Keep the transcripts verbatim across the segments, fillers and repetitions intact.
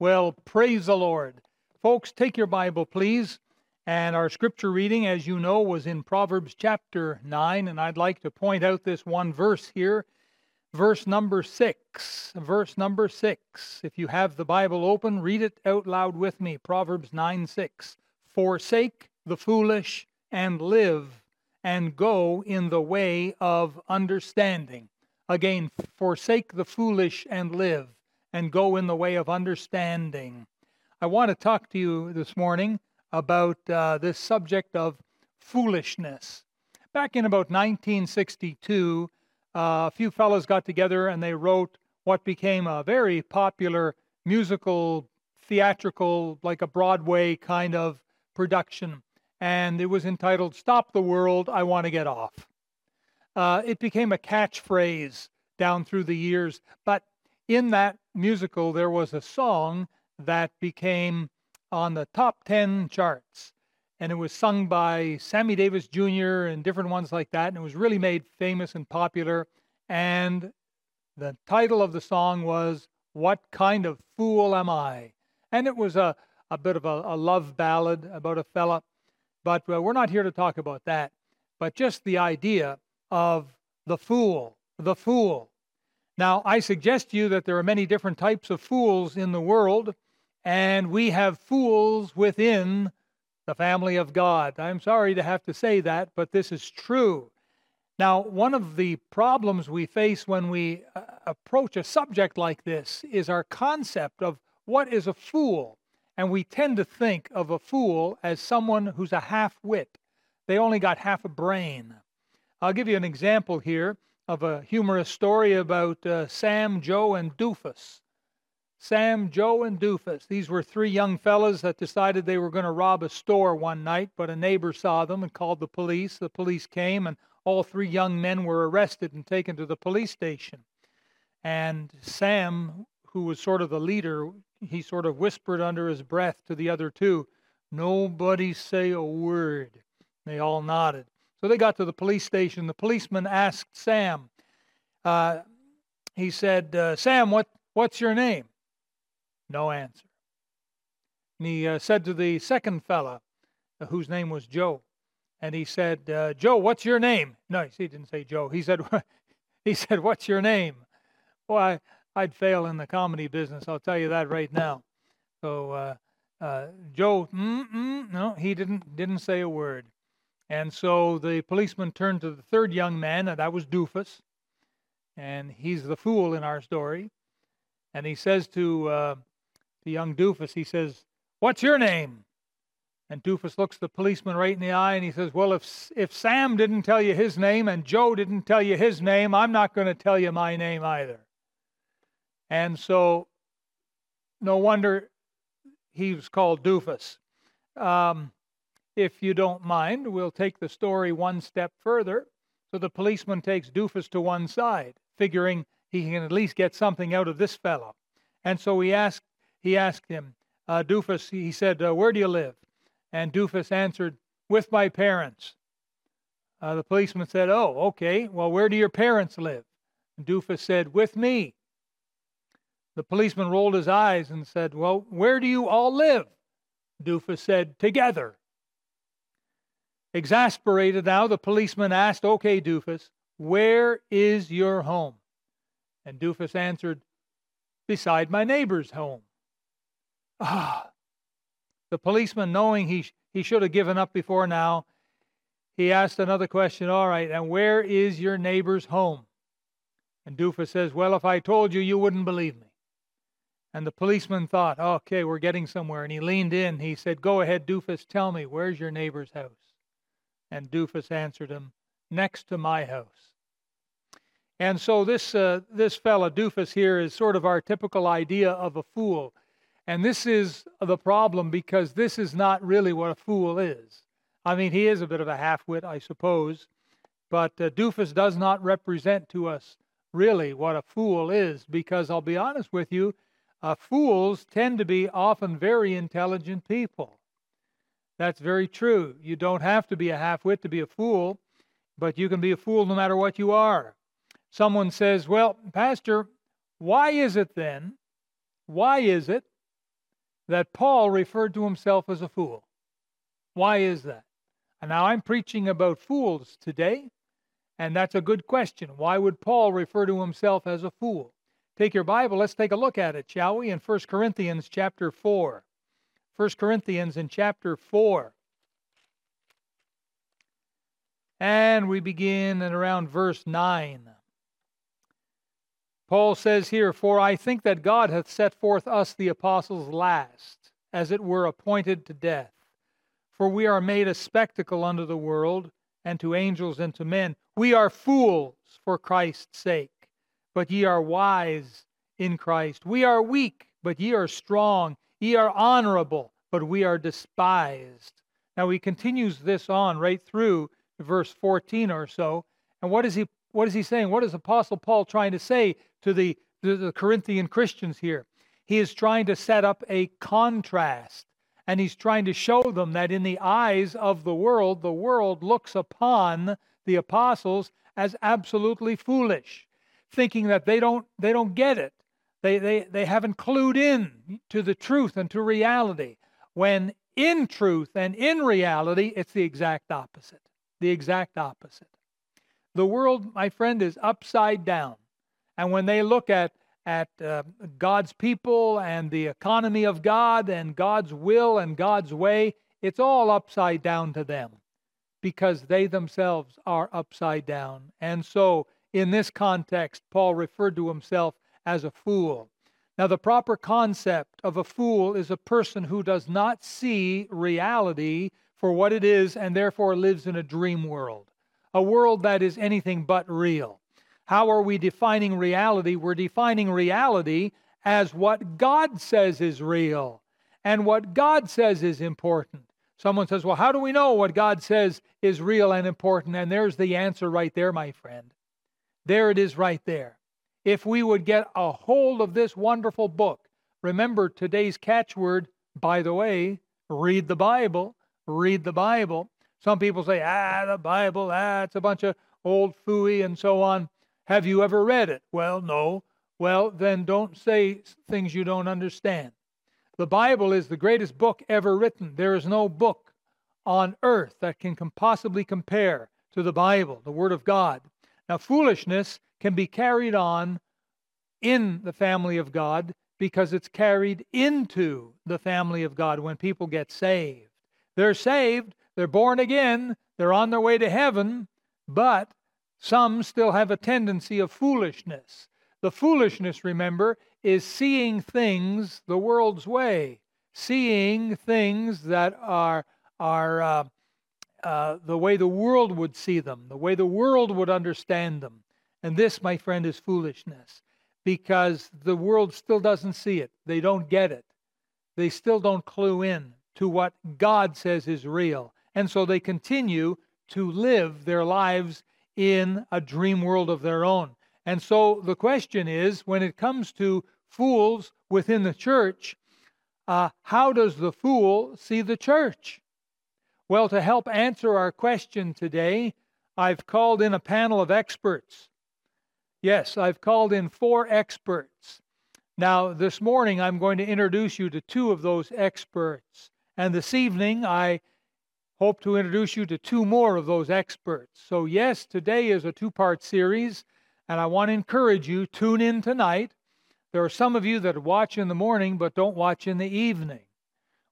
Well, praise the Lord. Folks, take your Bible, please. And our scripture reading, as you know, was in Proverbs chapter nine. And I'd like to point out this one verse here. Verse number six. Verse number six. If you have the Bible open, read it out loud with me. Proverbs nine six. Forsake the foolish and live and go in the way of understanding. Again, forsake the foolish and live and go in the way of understanding. I want to talk to you this morning about uh, this subject of foolishness. Back in about nineteen sixty-two, uh, a few fellows got together and they wrote what became a very popular musical, theatrical, like a Broadway kind of production. And it was entitled, "Stop the World, I Want to Get Off." Uh, it became a catchphrase down through the years. But in that musical, there was a song that became on the top ten charts. And it was sung by Sammy Davis Junior and different ones like that. And it was really made famous and popular. And the title of the song was, "What Kind of Fool Am I?" And it was a, a bit of a, a love ballad about a fella. But uh, we're not here to talk about that. But just the idea of the fool, the fool. Now, I suggest to you that there are many different types of fools in the world. And we have fools within the family of God. I'm sorry to have to say that, but this is true. Now, one of the problems we face when we uh, approach a subject like this is our concept of what is a fool. And we tend to think of a fool as someone who's a half-wit. They only got half a brain. I'll give you an example here of a humorous story about uh, Sam, Joe, and Doofus. Sam, Joe, and Doofus. These were three young fellas that decided they were going to rob a store one night, but a neighbor saw them and called the police. The police came, and all three young men were arrested and taken to the police station. And Sam, who was sort of the leader, he sort of whispered under his breath to the other two, "Nobody say a word." They all nodded. So they got to the police station. The policeman asked Sam, uh, he said, uh, Sam, what, what's your name? No answer. And he uh, said to the second fella, uh, whose name was Joe, and he said, uh, Joe, what's your name? No, he didn't say Joe. He said, he said, what's your name? Well, I, I'd fail in the comedy business. I'll tell you that right now. So uh, uh, Joe, mm-mm, no, he didn't didn't say a word. And so the policeman turned to the third young man, and that was Doofus. And he's the fool in our story. And he says to uh, the young Doofus, he says, "What's your name?" And Doofus looks the policeman right in the eye, and he says, "Well, if if Sam didn't tell you his name and Joe didn't tell you his name, I'm not going to tell you my name either." And so no wonder he was called Doofus. Um, If you don't mind, we'll take the story one step further. So the policeman takes Doofus to one side, figuring he can at least get something out of this fellow. And so he asked, he asked him, uh, Doofus, he said, uh, "Where do you live?" And Doofus answered, "With my parents." Uh, the policeman said, "Oh, okay. Well, where do your parents live?" And Doofus said, "With me." The policeman rolled his eyes and said, "Well, where do you all live?" Doofus said, "Together." Exasperated now, the policeman asked, "Okay, Doofus, where is your home?" And Doofus answered, "Beside my neighbor's home." Ah! The policeman, knowing he, sh- he should have given up before now, he asked another question, "All right, and where is your neighbor's home?" And Doofus says, "Well, if I told you, you wouldn't believe me." And the policeman thought, "Okay, we're getting somewhere." And he leaned in. He said, "Go ahead, Doofus, tell me, where's your neighbor's house?" And Doofus answered him, "Next to my house." And so this uh, this fella, Doofus here, is sort of our typical idea of a fool. And this is the problem, because this is not really what a fool is. I mean, he is a bit of a half-wit, I suppose. But uh, Doofus does not represent to us really what a fool is, because I'll be honest with you, uh, fools tend to be often very intelligent people. That's very true. You don't have to be a half-wit to be a fool, but you can be a fool no matter what you are. Someone says, "Well, Pastor, why is it then? Why is it that Paul referred to himself as a fool. Why is that? And now I'm preaching about fools today, and that's a good question. Why would Paul refer to himself as a fool? Take your Bible, let's take a look at it, shall we? In First Corinthians chapter four. First Corinthians in chapter four. And we begin at around verse nine. Paul says here, "For I think that God hath set forth us the apostles last, as it were appointed to death. For we are made a spectacle unto the world, and to angels and to men. We are fools for Christ's sake, but ye are wise in Christ. We are weak, but ye are strong. Ye are honorable, but we are despised." Now he continues this on right through verse fourteen or so. And what is he what is he saying? What is Apostle Paul trying to say to the, to the Corinthian Christians here? He is trying to set up a contrast, and he's trying to show them that in the eyes of the world, the world looks upon the apostles as absolutely foolish, thinking that they don't they don't get it. They they they haven't clued in to the truth and to reality. When in truth and in reality, it's the exact opposite. The exact opposite. The world, my friend, is upside down. And when they look at, at uh, God's people and the economy of God and God's will and God's way, it's all upside down to them because they themselves are upside down. And so in this context, Paul referred to himself as a fool. Now, the proper concept of a fool is a person who does not see reality for what it is, and therefore lives in a dream world, a world that is anything but real. How are we defining reality? We're defining reality as what God says is real and what God says is important. Someone says, well, how do we know what God says is real and important? And there's the answer right there, my friend. There it is right there. If we would get a hold of this wonderful book, remember today's catchword, by the way, read the Bible. Read the Bible. Some people say, ah, the Bible, ah, it's a bunch of old fooey and so on. Have you ever read it? Well, no. Well, then don't say things you don't understand. The Bible is the greatest book ever written. There is no book on earth that can possibly compare to the Bible, the Word of God. Now, foolishness can be carried on in the family of God because it's carried into the family of God when people get saved. They're saved, they're born again, they're on their way to heaven, but some still have a tendency of foolishness. The foolishness, remember, is seeing things the world's way, seeing things that are, are uh, uh, the way the world would see them, the way the world would understand them. And this, my friend, is foolishness because the world still doesn't see it. They don't get it. They still don't clue in to what God says is real. And so they continue to live their lives in a dream world of their own. And so the question is, when it comes to fools within the church, uh, how does the fool see the church? Well, to help answer our question today, I've called in a panel of experts. Yes, I've called in four experts. Now, this morning, I'm going to introduce you to two of those experts. And this evening, I hope to introduce you to two more of those experts. So yes, today is a two-part series, and I want to encourage you, tune in tonight. There are some of you that watch in the morning, but don't watch in the evening.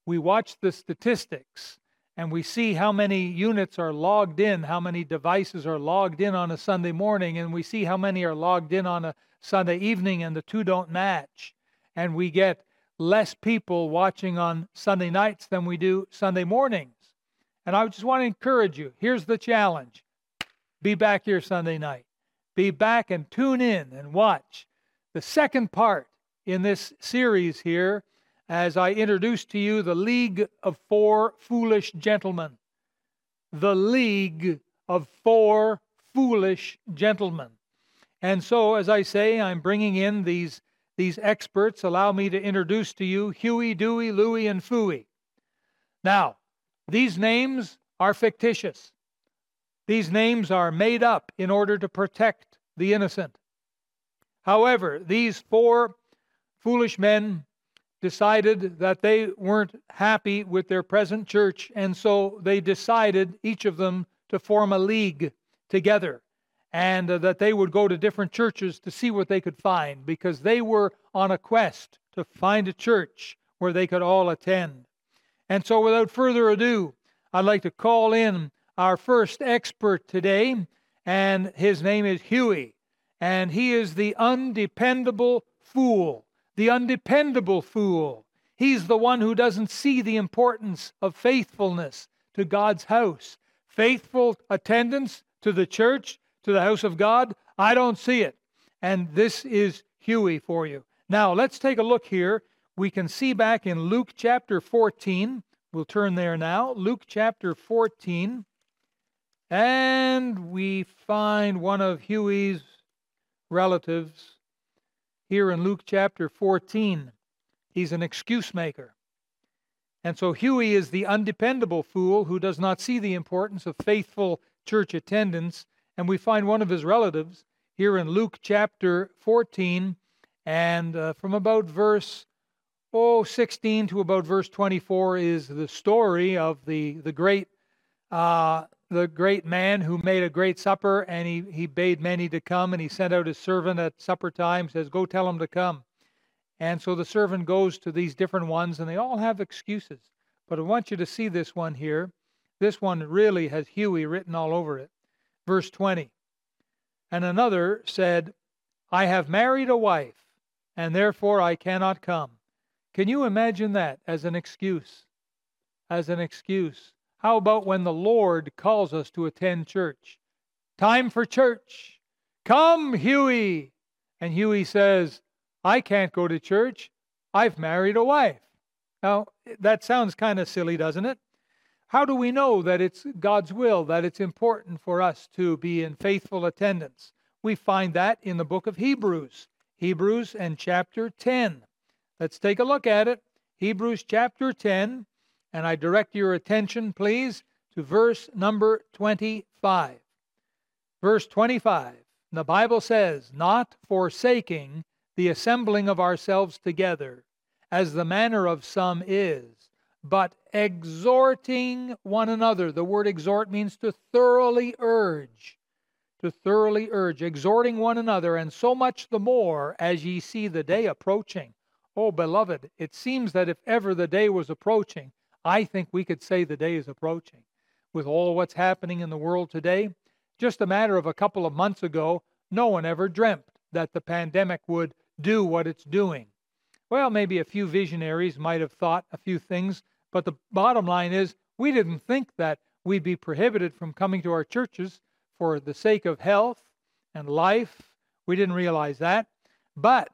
We watch the statistics, and we see how many units are logged in, how many devices are logged in on a Sunday morning, and we see how many are logged in on a Sunday evening, and the two don't match. And we get less people watching on Sunday nights than we do Sunday mornings. And I just want to encourage you. Here's the challenge. Be back here Sunday night. Be back and tune in and watch the second part in this series here as I introduce to you the League of Four Foolish Gentlemen. The League of Four Foolish Gentlemen. And so, as I say, I'm bringing in these These experts. Allow me to introduce to you Huey, Dewey, Louie, and Fooey. Now, these names are fictitious. These names are made up in order to protect the innocent. However, these four foolish men decided that they weren't happy with their present church, and so they decided, each of them, to form a league together, and uh, that they would go to different churches to see what they could find, because they were on a quest to find a church where they could all attend. And so without further ado, I'd like to call in our first expert today, and his name is Huey, and he is the undependable fool. The undependable fool. He's the one who doesn't see the importance of faithfulness to God's house. Faithful attendance to the church, to the house of God. I don't see it. And this is Huey for you. Now, let's take a look here. We can see back in Luke chapter fourteen. We'll turn there now. Luke chapter fourteen. And we find one of Huey's relatives. Here in Luke chapter fourteen, he's an excuse maker. And so Huey is the undependable fool who does not see the importance of faithful church attendance. And we find one of his relatives here in Luke chapter fourteen, and uh, from about verse oh, sixteen to about verse twenty-four is the story of the, the, great, uh, the great man who made a great supper, and he, he bade many to come, and he sent out his servant at supper time, says, go tell him to come. And so the servant goes to these different ones, and they all have excuses. But I want you to see this one here. This one really has Huey written all over it. Verse twenty, and another said, I have married a wife, and therefore I cannot come. Can you imagine that as an excuse? As an excuse. How about when the Lord calls us to attend church? Time for church. Come, Huey. And Huey says, I can't go to church. I've married a wife. Now, that sounds kind of silly, doesn't it? How do we know that it's God's will, that it's important for us to be in faithful attendance? We find that in the book of Hebrews. Hebrews and chapter ten. Let's take a look at it. Hebrews chapter ten. And I direct your attention, please, to verse number twenty-five. Verse twenty-five. The Bible says, not forsaking the assembling of ourselves together, as the manner of some is, but exhorting one another. The word exhort means to thoroughly urge, to thoroughly urge, exhorting one another, and so much the more as ye see the day approaching. Oh, beloved, it seems that if ever the day was approaching, I think we could say the day is approaching. With all what's happening in the world today, just a matter of a couple of months ago, no one ever dreamt that the pandemic would do what it's doing. Well, maybe a few visionaries might have thought a few things, but the bottom line is we didn't think that we'd be prohibited from coming to our churches for the sake of health and life. We didn't realize that. But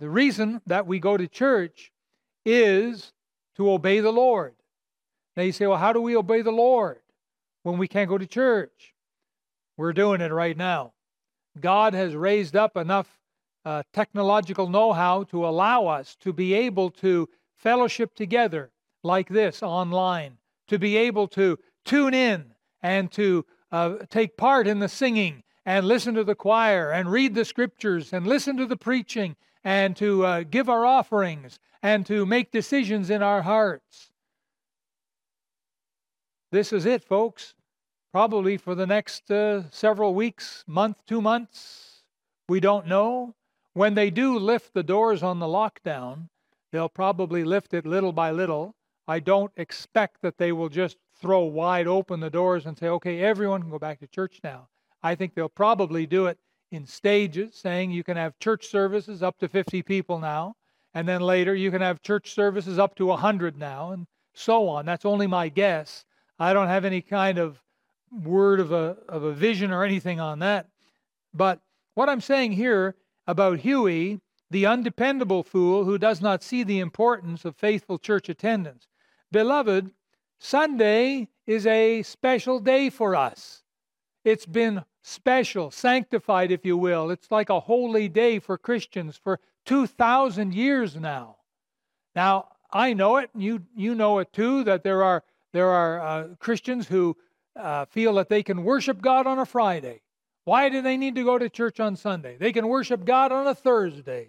the reason that we go to church is to obey the Lord. Now you say, well, how do we obey the Lord when we can't go to church? We're doing it right now. God has raised up enough Uh, technological know-how to allow us to be able to fellowship together like this online, to be able to tune in and to uh, take part in the singing and listen to the choir and read the scriptures and listen to the preaching and to uh, give our offerings and to make decisions in our hearts. This is it, folks. Probably for the next uh, several weeks, month, two months. We don't know. When they do lift the doors on the lockdown, they'll probably lift it little by little. I don't expect that they will just throw wide open the doors and say, okay, everyone can go back to church now. I think they'll probably do it in stages, saying you can have church services up to fifty people now, and then later you can have church services up to one hundred now, and so on. That's only my guess. I don't have any kind of word of a, of a vision or anything on that. But what I'm saying here about Huey, the undependable fool who does not see the importance of faithful church attendance. Beloved, Sunday is a special day for us. It's been special, sanctified, if you will. It's like a holy day for Christians for two thousand years now. Now, I know it, and you, you know it too, that there are, there are uh, Christians who uh, feel that they can worship God on a Friday. Why do they need to go to church on Sunday? They can worship God on a Thursday.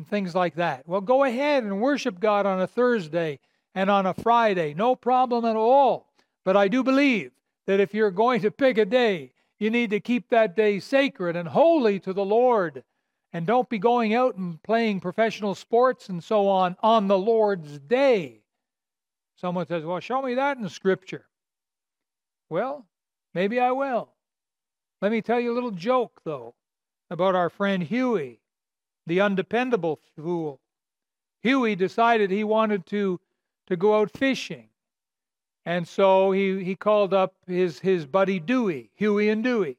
and things like that. Well, go ahead and worship God on a Thursday and on a Friday. No problem at all. But I do believe that if you're going to pick a day, you need to keep that day sacred and holy to the Lord. And don't be going out and playing professional sports and so on on the Lord's day. Someone says, well, show me that in Scripture. Well, maybe I will. Let me tell you a little joke, though, about our friend Huey, the undependable fool. Huey decided he wanted to, to go out fishing. And so he, he called up his, his buddy Dewey, Huey and Dewey.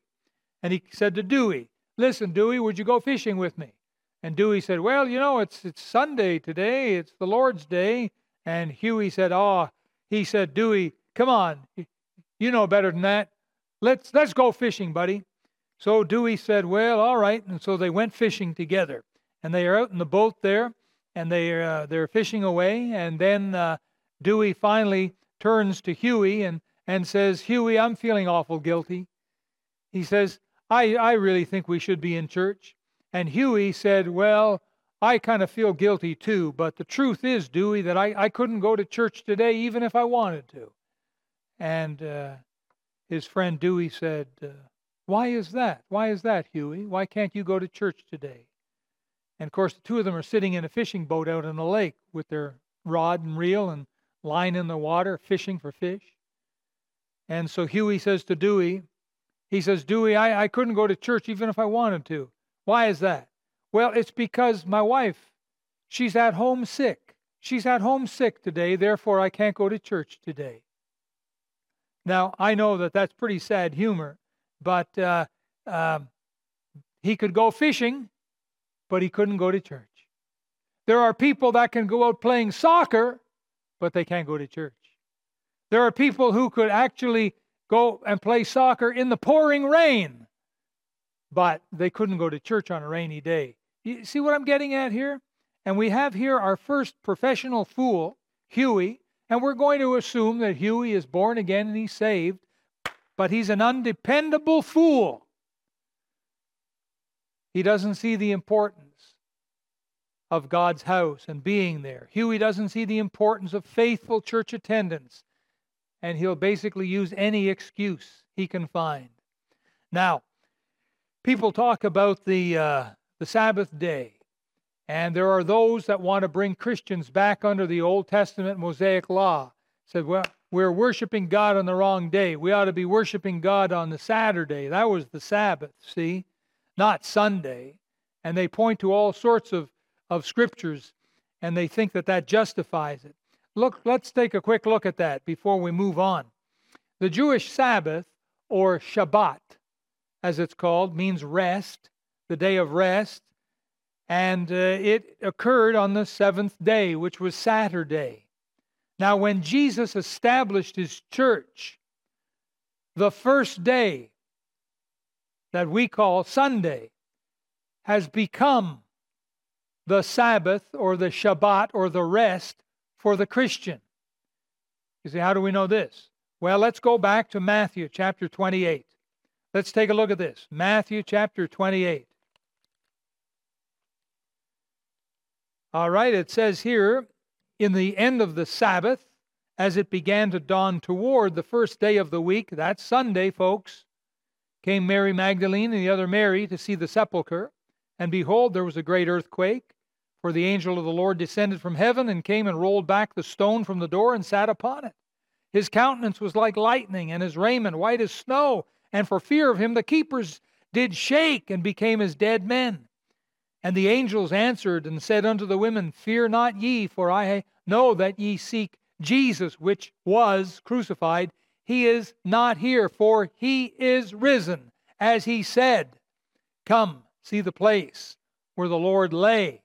And he said to Dewey, listen, Dewey, would you go fishing with me? And Dewey said, well, you know, it's it's Sunday today. It's the Lord's day. And Huey said, oh, he said, Dewey, come on. You know better than that. Let's let's go fishing, buddy. So Dewey said, well, all right. And so they went fishing together. And they are out in the boat there. And they, uh, they're fishing away. And then uh, Dewey finally turns to Huey and, and says, Huey, I'm feeling awful guilty. He says, I, I really think we should be in church. And Huey said, well, I kind of feel guilty too, but the truth is, Dewey, that I, I couldn't go to church today even if I wanted to. And uh, his friend Dewey said, uh, why is that? Why is that, Huey? Why can't you go to church today? And of course, the two of them are sitting in a fishing boat out in the lake with their rod and reel and line in the water, fishing for fish. And so Huey says to Dewey, He says, Dewey, I, I couldn't go to church even if I wanted to. Why is that? Well, it's because my wife, she's at home sick. She's at home sick today, therefore I can't go to church today. Now, I know that that's pretty sad humor, but uh, uh, he could go fishing, but he couldn't go to church. There are people that can go out playing soccer, but they can't go to church. There are people who could actually go and play soccer in the pouring rain, but they couldn't go to church on a rainy day. You see what I'm getting at here? And we have here our first professional fool, Huey, and we're going to assume that Huey is born again and he's saved, but he's an undependable fool. He doesn't see the importance of God's house and being there. Huey doesn't see the importance of faithful church attendance. And he'll basically use any excuse he can find. Now, people talk about the uh, the Sabbath day. And there are those that want to bring Christians back under the Old Testament Mosaic law. Said, well, we're worshiping God on the wrong day. We ought to be worshiping God on the Saturday. That was the Sabbath, see? Not Sunday. And they point to all sorts of, of scriptures. And they think that that justifies it. Look, let's take a quick look at that before we move on. The Jewish Sabbath, or Shabbat, as it's called, means rest, the day of rest. And uh, it occurred on the seventh day, which was Saturday. Now, when Jesus established his church, the first day that we call Sunday has become the Sabbath, or the Shabbat, or the rest for the Christian. You see, how do we know this? Well, let's go back to Matthew chapter twenty-eight. Let's take a look at this. Matthew chapter twenty-eight. All right, it says here, in the end of the Sabbath, as it began to dawn toward the first day of the week, that's Sunday, folks, came Mary Magdalene and the other Mary to see the sepulchre. And behold, there was a great earthquake. For the angel of the Lord descended from heaven and came and rolled back the stone from the door and sat upon it. His countenance was like lightning, and his raiment white as snow. And for fear of him, the keepers did shake and became as dead men. And the angels answered and said unto the women, Fear not ye, for I know that ye seek Jesus, which was crucified. He is not here, for he is risen, as he said. Come, see the place where the Lord lay.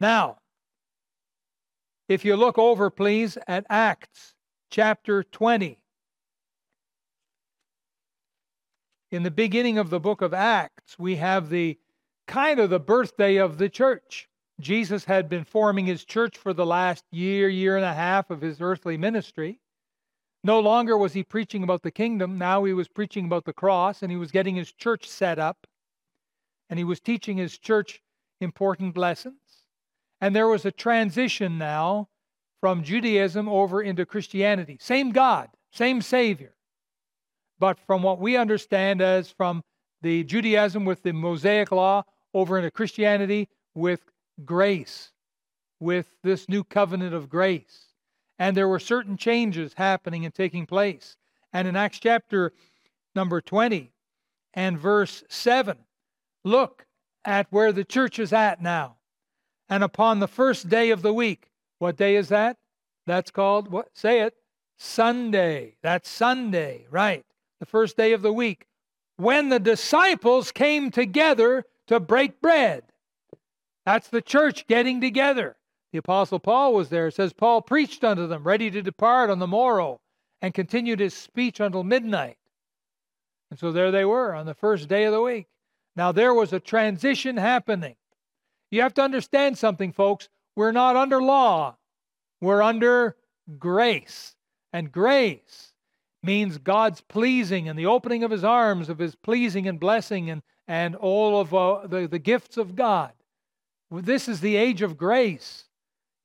Now, if you look over, please, at Acts chapter twenty. In the beginning of the book of Acts, we have the kind of the birthday of the church. Jesus had been forming his church for the last year, year and a half of his earthly ministry. No longer was he preaching about the kingdom. Now he was preaching about the cross, and he was getting his church set up. And he was teaching his church important lessons. And there was a transition now from Judaism over into Christianity. Same God, same Savior. But from what we understand as from the Judaism with the Mosaic law over into Christianity with grace, with this new covenant of grace. And there were certain changes happening and taking place. And in Acts chapter number twenty and verse seven, look at where the church is at now. And upon the first day of the week, what day is that? That's called, what? Say it, Sunday. That's Sunday, right? The first day of the week. When the disciples came together to break bread. That's the church getting together. The Apostle Paul was there. It says, Paul preached unto them, ready to depart on the morrow, and continued his speech until midnight. And so there they were on the first day of the week. Now there was a transition happening. You have to understand something, folks. We're not under law. We're under grace. And grace means God's pleasing and the opening of His arms, of His pleasing and blessing and, and all of uh, the, the gifts of God. This is the age of grace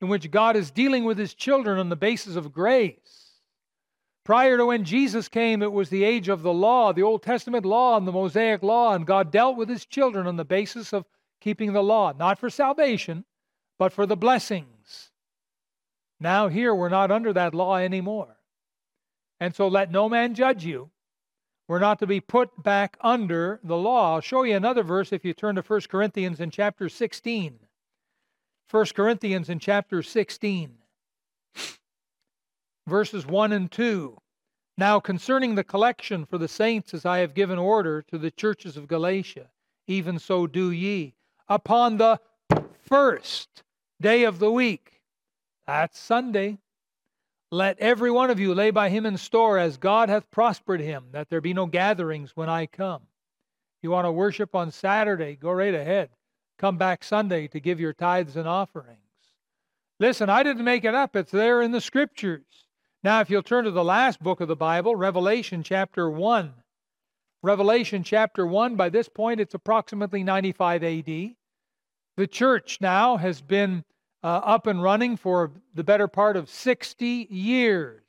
in which God is dealing with His children on the basis of grace. Prior to when Jesus came, it was the age of the law, the Old Testament law and the Mosaic law, and God dealt with His children on the basis of keeping the law, not for salvation, but for the blessings. Now here, we're not under that law anymore. And so let no man judge you. We're not to be put back under the law. I'll show you another verse if you turn to First Corinthians in chapter sixteen. First Corinthians in chapter sixteen. Verses one and two. Now concerning the collection for the saints, as I have given order to the churches of Galatia, even so do ye. Upon the first day of the week. That's Sunday. Let every one of you lay by him in store as God hath prospered him, that there be no gatherings when I come. You want to worship on Saturday, go right ahead. Come back Sunday to give your tithes and offerings. Listen, I didn't make it up. It's there in the Scriptures. Now, if you'll turn to the last book of the Bible, Revelation chapter one. Revelation chapter one, by this point, it's approximately ninety-five A D. The church now has been Uh, up and running for the better part of sixty years.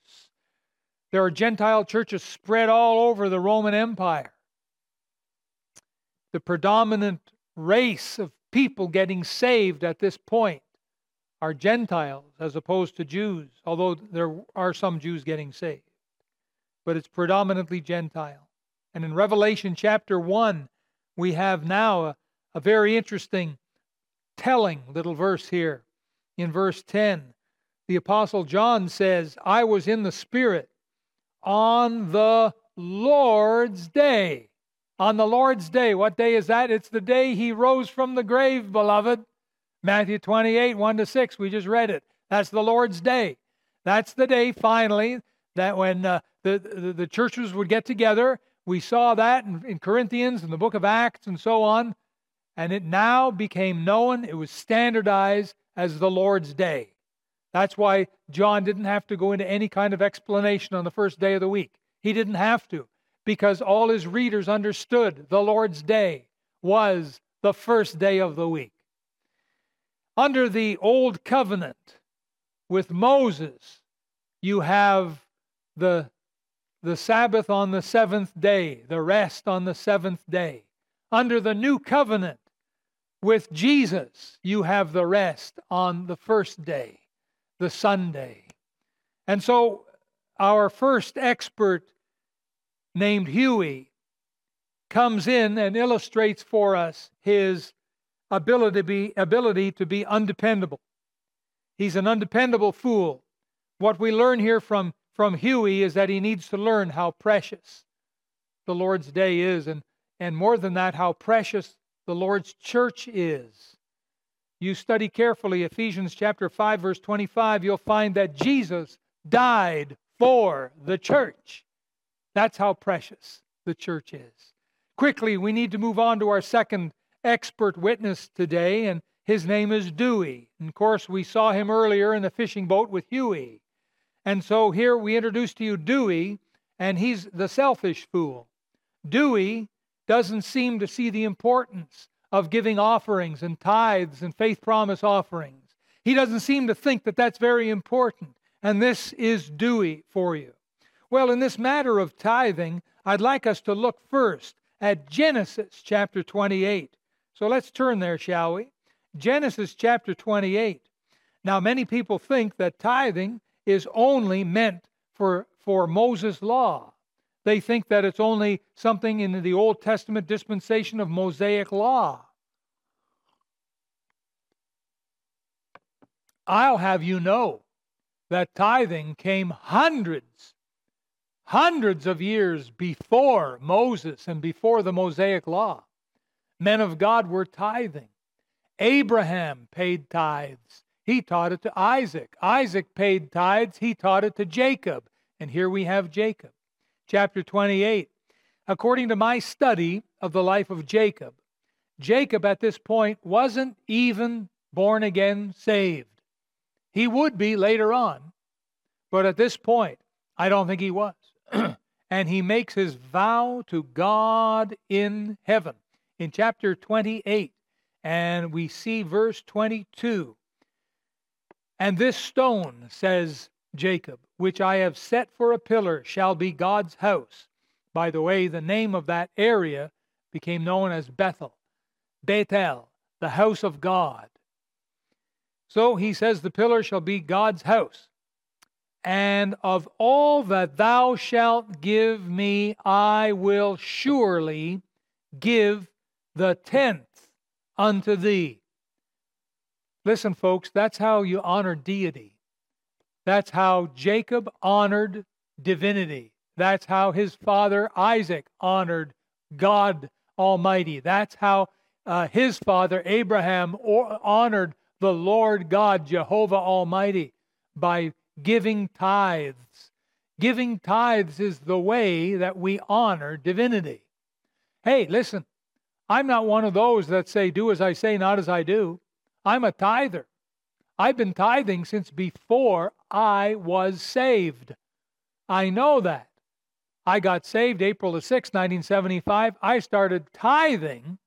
There are Gentile churches spread all over the Roman Empire. The predominant race of people getting saved at this point are Gentiles as opposed to Jews, although there are some Jews getting saved. But it's predominantly Gentile. And in Revelation chapter one, we have now a, a very interesting, telling little verse here. In verse ten, the Apostle John says, I was in the Spirit on the Lord's day. On the Lord's day. What day is that? It's the day He rose from the grave, beloved. Matthew twenty-eight, one to six. We just read it. That's the Lord's day. That's the day, finally, that when uh, the, the, the churches would get together. We saw that in, in Corinthians and the book of Acts and so on. And it now became known. It was standardized as the Lord's Day. That's why John didn't have to go into any kind of explanation on the first day of the week. He didn't have to, because all his readers understood the Lord's Day was the first day of the week. Under the Old Covenant with Moses, you have the, the Sabbath on the seventh day, the rest on the seventh day. Under the New Covenant, with Jesus, you have the rest on the first day, the Sunday. And so our first expert named Huey comes in and illustrates for us his ability to be, ability to be undependable. He's an undependable fool. What we learn here from, from Huey is that he needs to learn how precious the Lord's Day is, and, and more than that, how precious the Lord's church is. You study carefully Ephesians chapter five, verse twenty-five, you'll find that Jesus died for the church. That's how precious the church is. Quickly, we need to move on to our second expert witness today, and his name is Dewey. And of course, we saw him earlier in the fishing boat with Huey. And so here we introduce to you Dewey, and he's the selfish fool. Dewey doesn't seem to see the importance of giving offerings and tithes and faith promise offerings. He doesn't seem to think that that's very important. And this is Dewey for you. Well, in this matter of tithing, I'd like us to look first at Genesis chapter twenty-eight. So let's turn there, shall we? Genesis chapter twenty-eight. Now, many people think that tithing is only meant for, for Moses' law. They think that it's only something in the Old Testament dispensation of Mosaic law. I'll have you know that tithing came hundreds, hundreds of years before Moses and before the Mosaic law. Men of God were tithing. Abraham paid tithes. He taught it to Isaac. Isaac paid tithes. He taught it to Jacob. And here we have Jacob. Chapter twenty-eight. According to my study of the life of Jacob, Jacob at this point wasn't even born again saved. He would be later on, but at this point, I don't think he was. And he makes his vow to God in heaven in chapter twenty-eight. And we see verse twenty-two. And this stone, says Jacob, which I have set for a pillar, shall be God's house. By the way, the name of that area became known as Bethel, Bethel, the house of God. So he says, the pillar shall be God's house. And of all that thou shalt give me, I will surely give the tenth unto thee. Listen, folks, that's how you honor deity. That's how Jacob honored divinity. That's how his father Isaac honored God Almighty. That's how uh, his father Abraham or, honored the Lord God, Jehovah Almighty, by giving tithes. Giving tithes is the way that we honor divinity. Hey, listen, I'm not one of those that say, do as I say, not as I do. I'm a tither. I've been tithing since before I was saved. I know that. I got saved April the sixth, nineteen seventy-five. I started tithing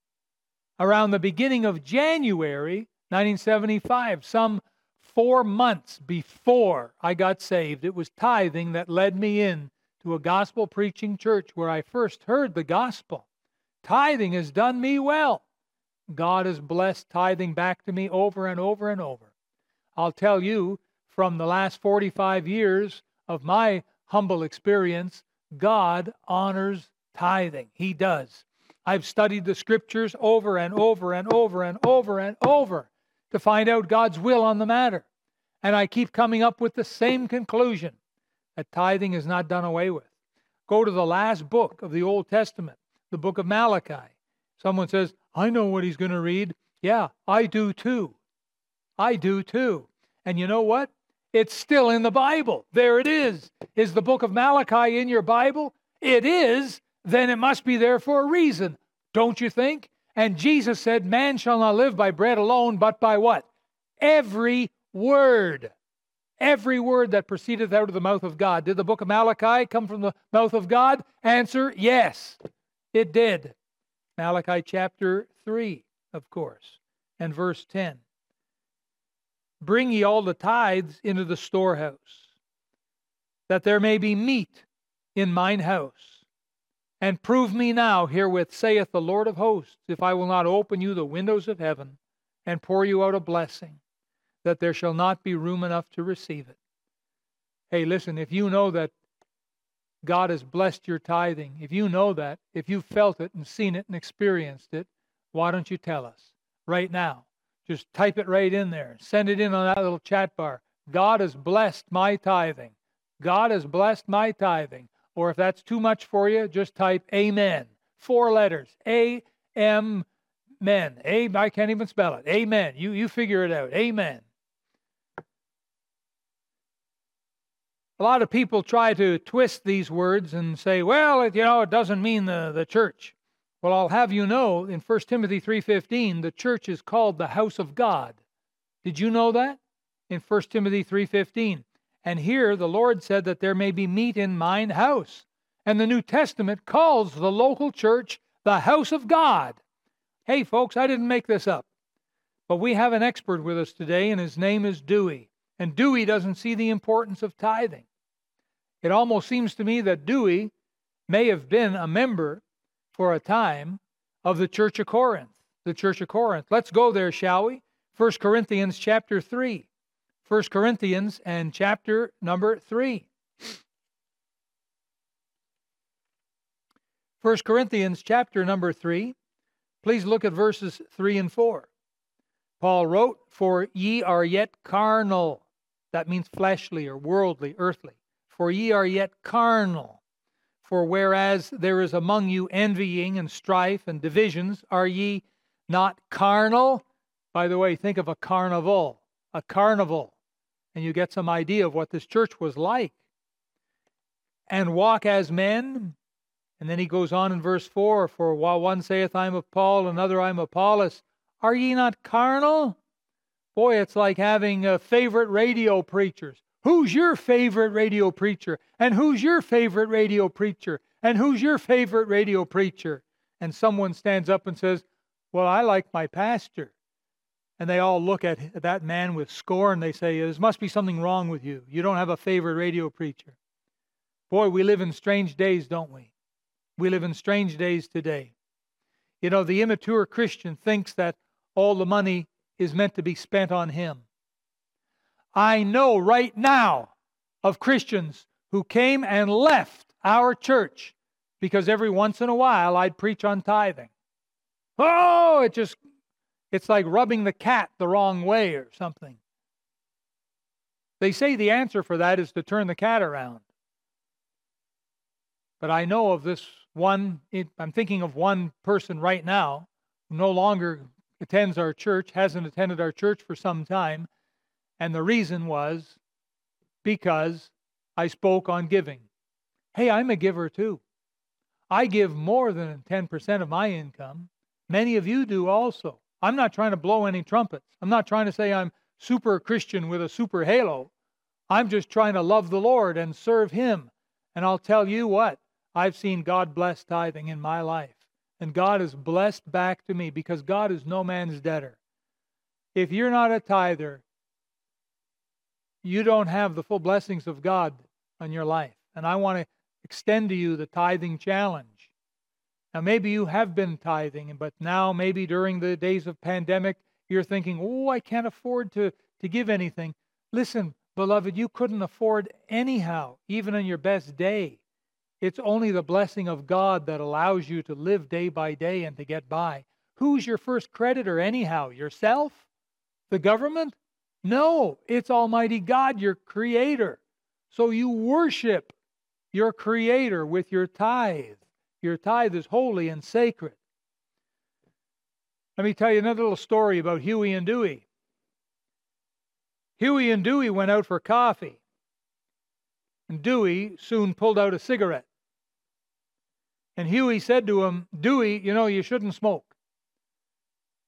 around the beginning of January nineteen seventy-five, some four months before I got saved. It was tithing that led me in to a gospel preaching church where I first heard the gospel. Tithing has done me well. God has blessed tithing back to me over and over and over. I'll tell you, from the last forty-five years of my humble experience, God honors tithing. He does. I've studied the scriptures over and over and over and over and over to find out God's will on the matter. And I keep coming up with the same conclusion, that tithing is not done away with. Go to the last book of the Old Testament, the book of Malachi. Someone says, I know what he's going to read. Yeah, I do too. I do too. And you know what? It's still in the Bible. There it is. Is the book of Malachi in your Bible? It is. Then it must be there for a reason. Don't you think? And Jesus said, man shall not live by bread alone, but by what? Every word. Every word that proceedeth out of the mouth of God. Did the book of Malachi come from the mouth of God? Answer, yes, it did. Malachi chapter three, of course, and verse ten. Bring ye all the tithes into the storehouse, that there may be meat in mine house. And prove me now herewith, saith the Lord of hosts, if I will not open you the windows of heaven and pour you out a blessing, that there shall not be room enough to receive it. Hey, listen, if you know that God has blessed your tithing, if you know that, if you've felt it and seen it and experienced it, why don't you tell us right now? Just type it right in there. Send it in on that little chat bar. God has blessed my tithing. God has blessed my tithing. Or if that's too much for you, just type amen. Four letters. A M men. A, I can't even spell it. Amen. You, you figure it out. Amen. A lot of people try to twist these words and say, well, it, you know, it doesn't mean the, the church. Well, I'll have you know, in First Timothy three fifteen, the church is called the house of God. Did you know that? In First Timothy three fifteen. And here the Lord said that there may be meat in mine house. And the New Testament calls the local church the house of God. Hey, folks, I didn't make this up. But we have an expert with us today, and his name is Dewey. And Dewey doesn't see the importance of tithing. It almost seems to me that Dewey may have been a member for a time of the Church of Corinth. The Church of Corinth. Let's go there, shall we? First Corinthians chapter three. First Corinthians and chapter number three. First Corinthians chapter number three. Please look at verses three and four. Paul wrote, "For ye are yet carnal." That means fleshly or worldly, earthly. "For ye are yet carnal. For whereas there is among you envying and strife and divisions, are ye not carnal?" By the way, think of a carnival, a carnival. And you get some idea of what this church was like. "And walk as men." And then he goes on in verse four, "For while one saith, I am of Paul, another I am Apollos, are ye not carnal?" Boy, it's like having uh, favorite radio preachers. Who's your favorite radio preacher? And who's your favorite radio preacher? And who's your favorite radio preacher? And someone stands up and says, "Well, I like my pastor." And they all look at that man with scorn. They say, "There must be something wrong with you. You don't have a favorite radio preacher." Boy, we live in strange days, don't we? We live in strange days today. You know, the immature Christian thinks that all the money is meant to be spent on him. I know right now of Christians who came and left our church because every once in a while I'd preach on tithing. Oh, it just, it's like rubbing the cat the wrong way or something. They say the answer for that is to turn the cat around. But I know of this one, it, I'm thinking of one person right now who no longer attends our church, hasn't attended our church for some time, and the reason was because I spoke on giving. Hey, I'm a giver too. I give more than ten percent of my income. Many of you do also. I'm not trying to blow any trumpets. I'm not trying to say I'm super Christian with a super halo. I'm just trying to love the Lord and serve Him. And I'll tell you what, I've seen God bless tithing in my life. And God is blessed back to me because God is no man's debtor. If you're not a tither, you don't have the full blessings of God on your life. And I want to extend to you the tithing challenge. Now, maybe you have been tithing, but now maybe during the days of pandemic, you're thinking, oh, I can't afford to, to give anything. Listen, beloved, you couldn't afford anyhow, even on your best day. It's only the blessing of God that allows you to live day by day and to get by. Who's your first creditor anyhow? Yourself? The government? No, it's Almighty God, your Creator. So you worship your Creator with your tithe. Your tithe is holy and sacred. Let me tell you another little story about Huey and Dewey. Huey and Dewey went out for coffee, and Dewey soon pulled out a cigarette. And Huey said to him, "Dewey, you know, you shouldn't smoke."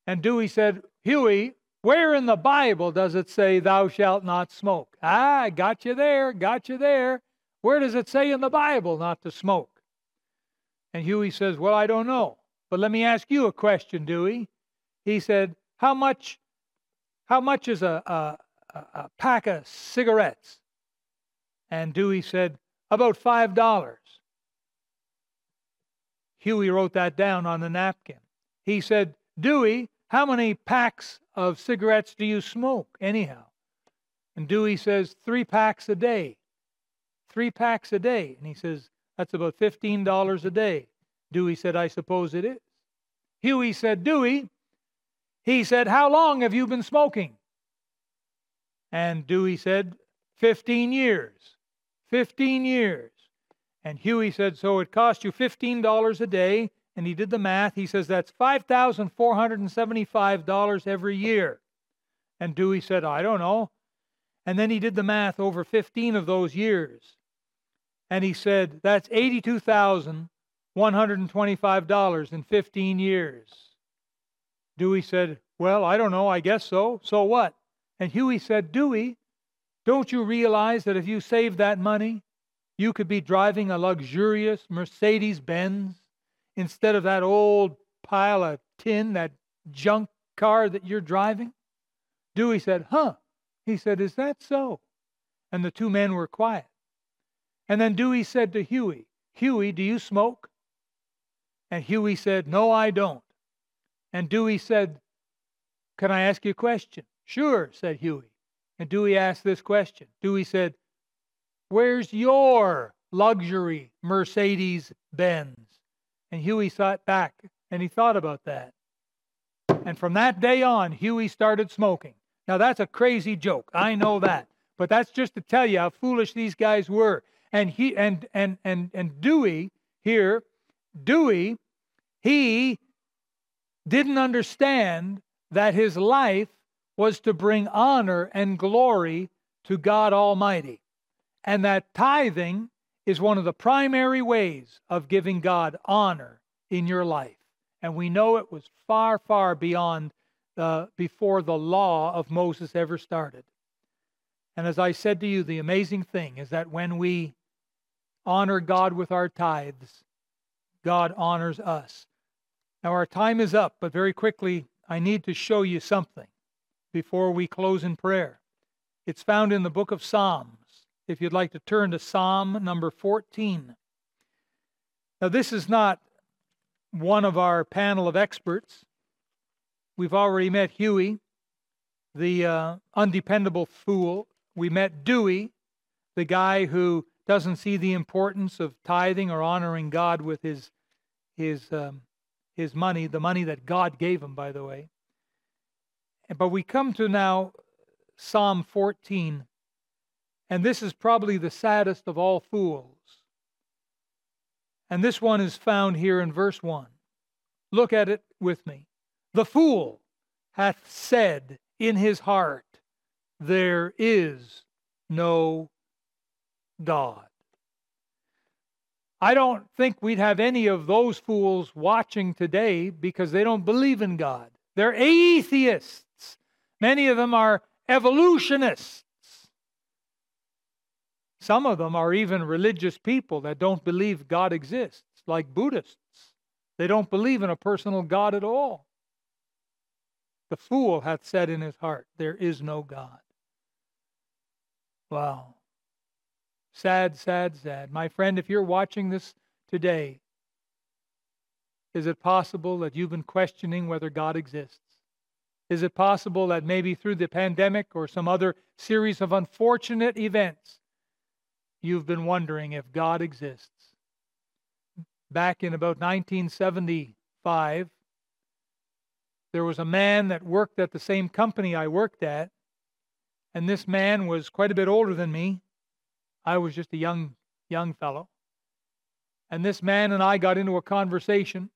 And Dewey said, "Huey, where in the Bible does it say thou shalt not smoke?" Ah, got you there, got you there. Where does it say in the Bible not to smoke? And Huey says, "Well, I don't know. But let me ask you a question, Dewey." He said, How much, how much is a, a, a pack of cigarettes?" And Dewey said, "About five dollars." Huey wrote that down on a napkin. He said, "Dewey, how many packs of cigarettes do you smoke anyhow?" And Dewey says, Three packs a day. Three packs a day. And he says, "That's about fifteen dollars a day." Dewey said, "I suppose it is." Huey said, "Dewey," he said, "how long have you been smoking?" And Dewey said, fifteen years, fifteen years. And Huey said, "So it cost you fifteen dollars a day." And he did the math. He says, "That's five thousand four hundred seventy-five dollars every year." And Dewey said, "I don't know." And then he did the math over fifteen of those years. And he said, "That's eighty-two thousand one hundred twenty-five dollars in fifteen years. Dewey said, "Well, I don't know. I guess so. So what?" And Huey said, "Dewey, don't you realize that if you saved that money, you could be driving a luxurious Mercedes-Benz instead of that old pile of tin, that junk car that you're driving? Dewey said, huh. He said, is that so? And the two men were quiet. And then Dewey said to Huey, Huey, do you smoke? And Huey said, no, I don't. And Dewey said, can I ask you a question? Sure, said Huey. And Dewey asked this question. Dewey said, where's your luxury Mercedes Benz? And Huey sat back and he thought about that. And from that day on, Huey started smoking. Now that's a crazy joke. I know that. But that's just to tell you how foolish these guys were. And he and and and and Dewey here, Dewey, he didn't understand that his life was to bring honor and glory to God Almighty. And that tithing is one of the primary ways of giving God honor in your life. And we know it was far, far beyond uh, before the law of Moses ever started. And as I said to you, the amazing thing is that when we honor God with our tithes, God honors us. Now our time is up, but very quickly, I need to show you something before we close in prayer. It's found in the book of Psalms. If you'd like to turn to Psalm number fourteen. Now this is not one of our panel of experts. We've already met Huey, the uh, undependable fool. We met Dewey, the guy who doesn't see the importance of tithing or honoring God with his his um, his money, the money that God gave him, by the way. But we come to now Psalm fourteen, and this is probably the saddest of all fools. And this one is found here in verse one. Look at it with me. The fool hath said in his heart, there is no God. I don't think we'd have any of those fools watching today because they don't believe in God. They're atheists. Many of them are evolutionists. Some of them are even religious people that don't believe God exists, like Buddhists. They don't believe in a personal God at all. The fool hath said in his heart, there is no God. Wow. Sad, sad, sad. My friend, if you're watching this today, is it possible that you've been questioning whether God exists? Is it possible that maybe through the pandemic or some other series of unfortunate events, you've been wondering if God exists? Back in about nineteen seventy-five, there was a man that worked at the same company I worked at, and this man was quite a bit older than me. I was just a young, young fellow. And this man and I got into a conversation.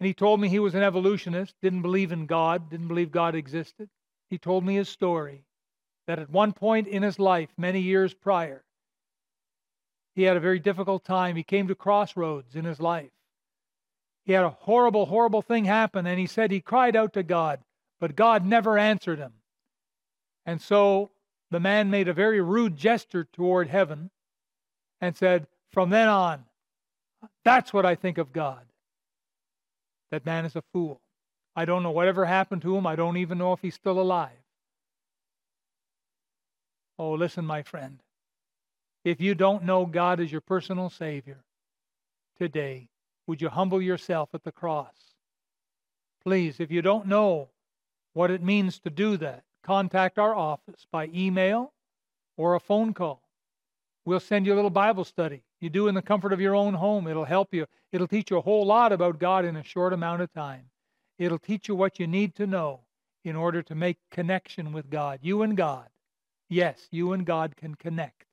And he told me he was an evolutionist, didn't believe in God, didn't believe God existed. He told me his story, that at one point in his life, many years prior, he had a very difficult time. He came to crossroads in his life. He had a horrible, horrible thing happen. And he said he cried out to God, but God never answered him. And so the man made a very rude gesture toward heaven and said, from then on, that's what I think of God. That man is a fool. I don't know whatever happened to him. I don't even know if he's still alive. Oh, listen, my friend. If you don't know God as your personal Savior today, would you humble yourself at the cross? Please, if you don't know what it means to do that, contact our office by email or a phone call. We'll send you a little Bible study. You do in the comfort of your own home. It'll help you. It'll teach you a whole lot about God in a short amount of time. It'll teach you what you need to know in order to make connection with God. You and God. Yes, you and God can connect.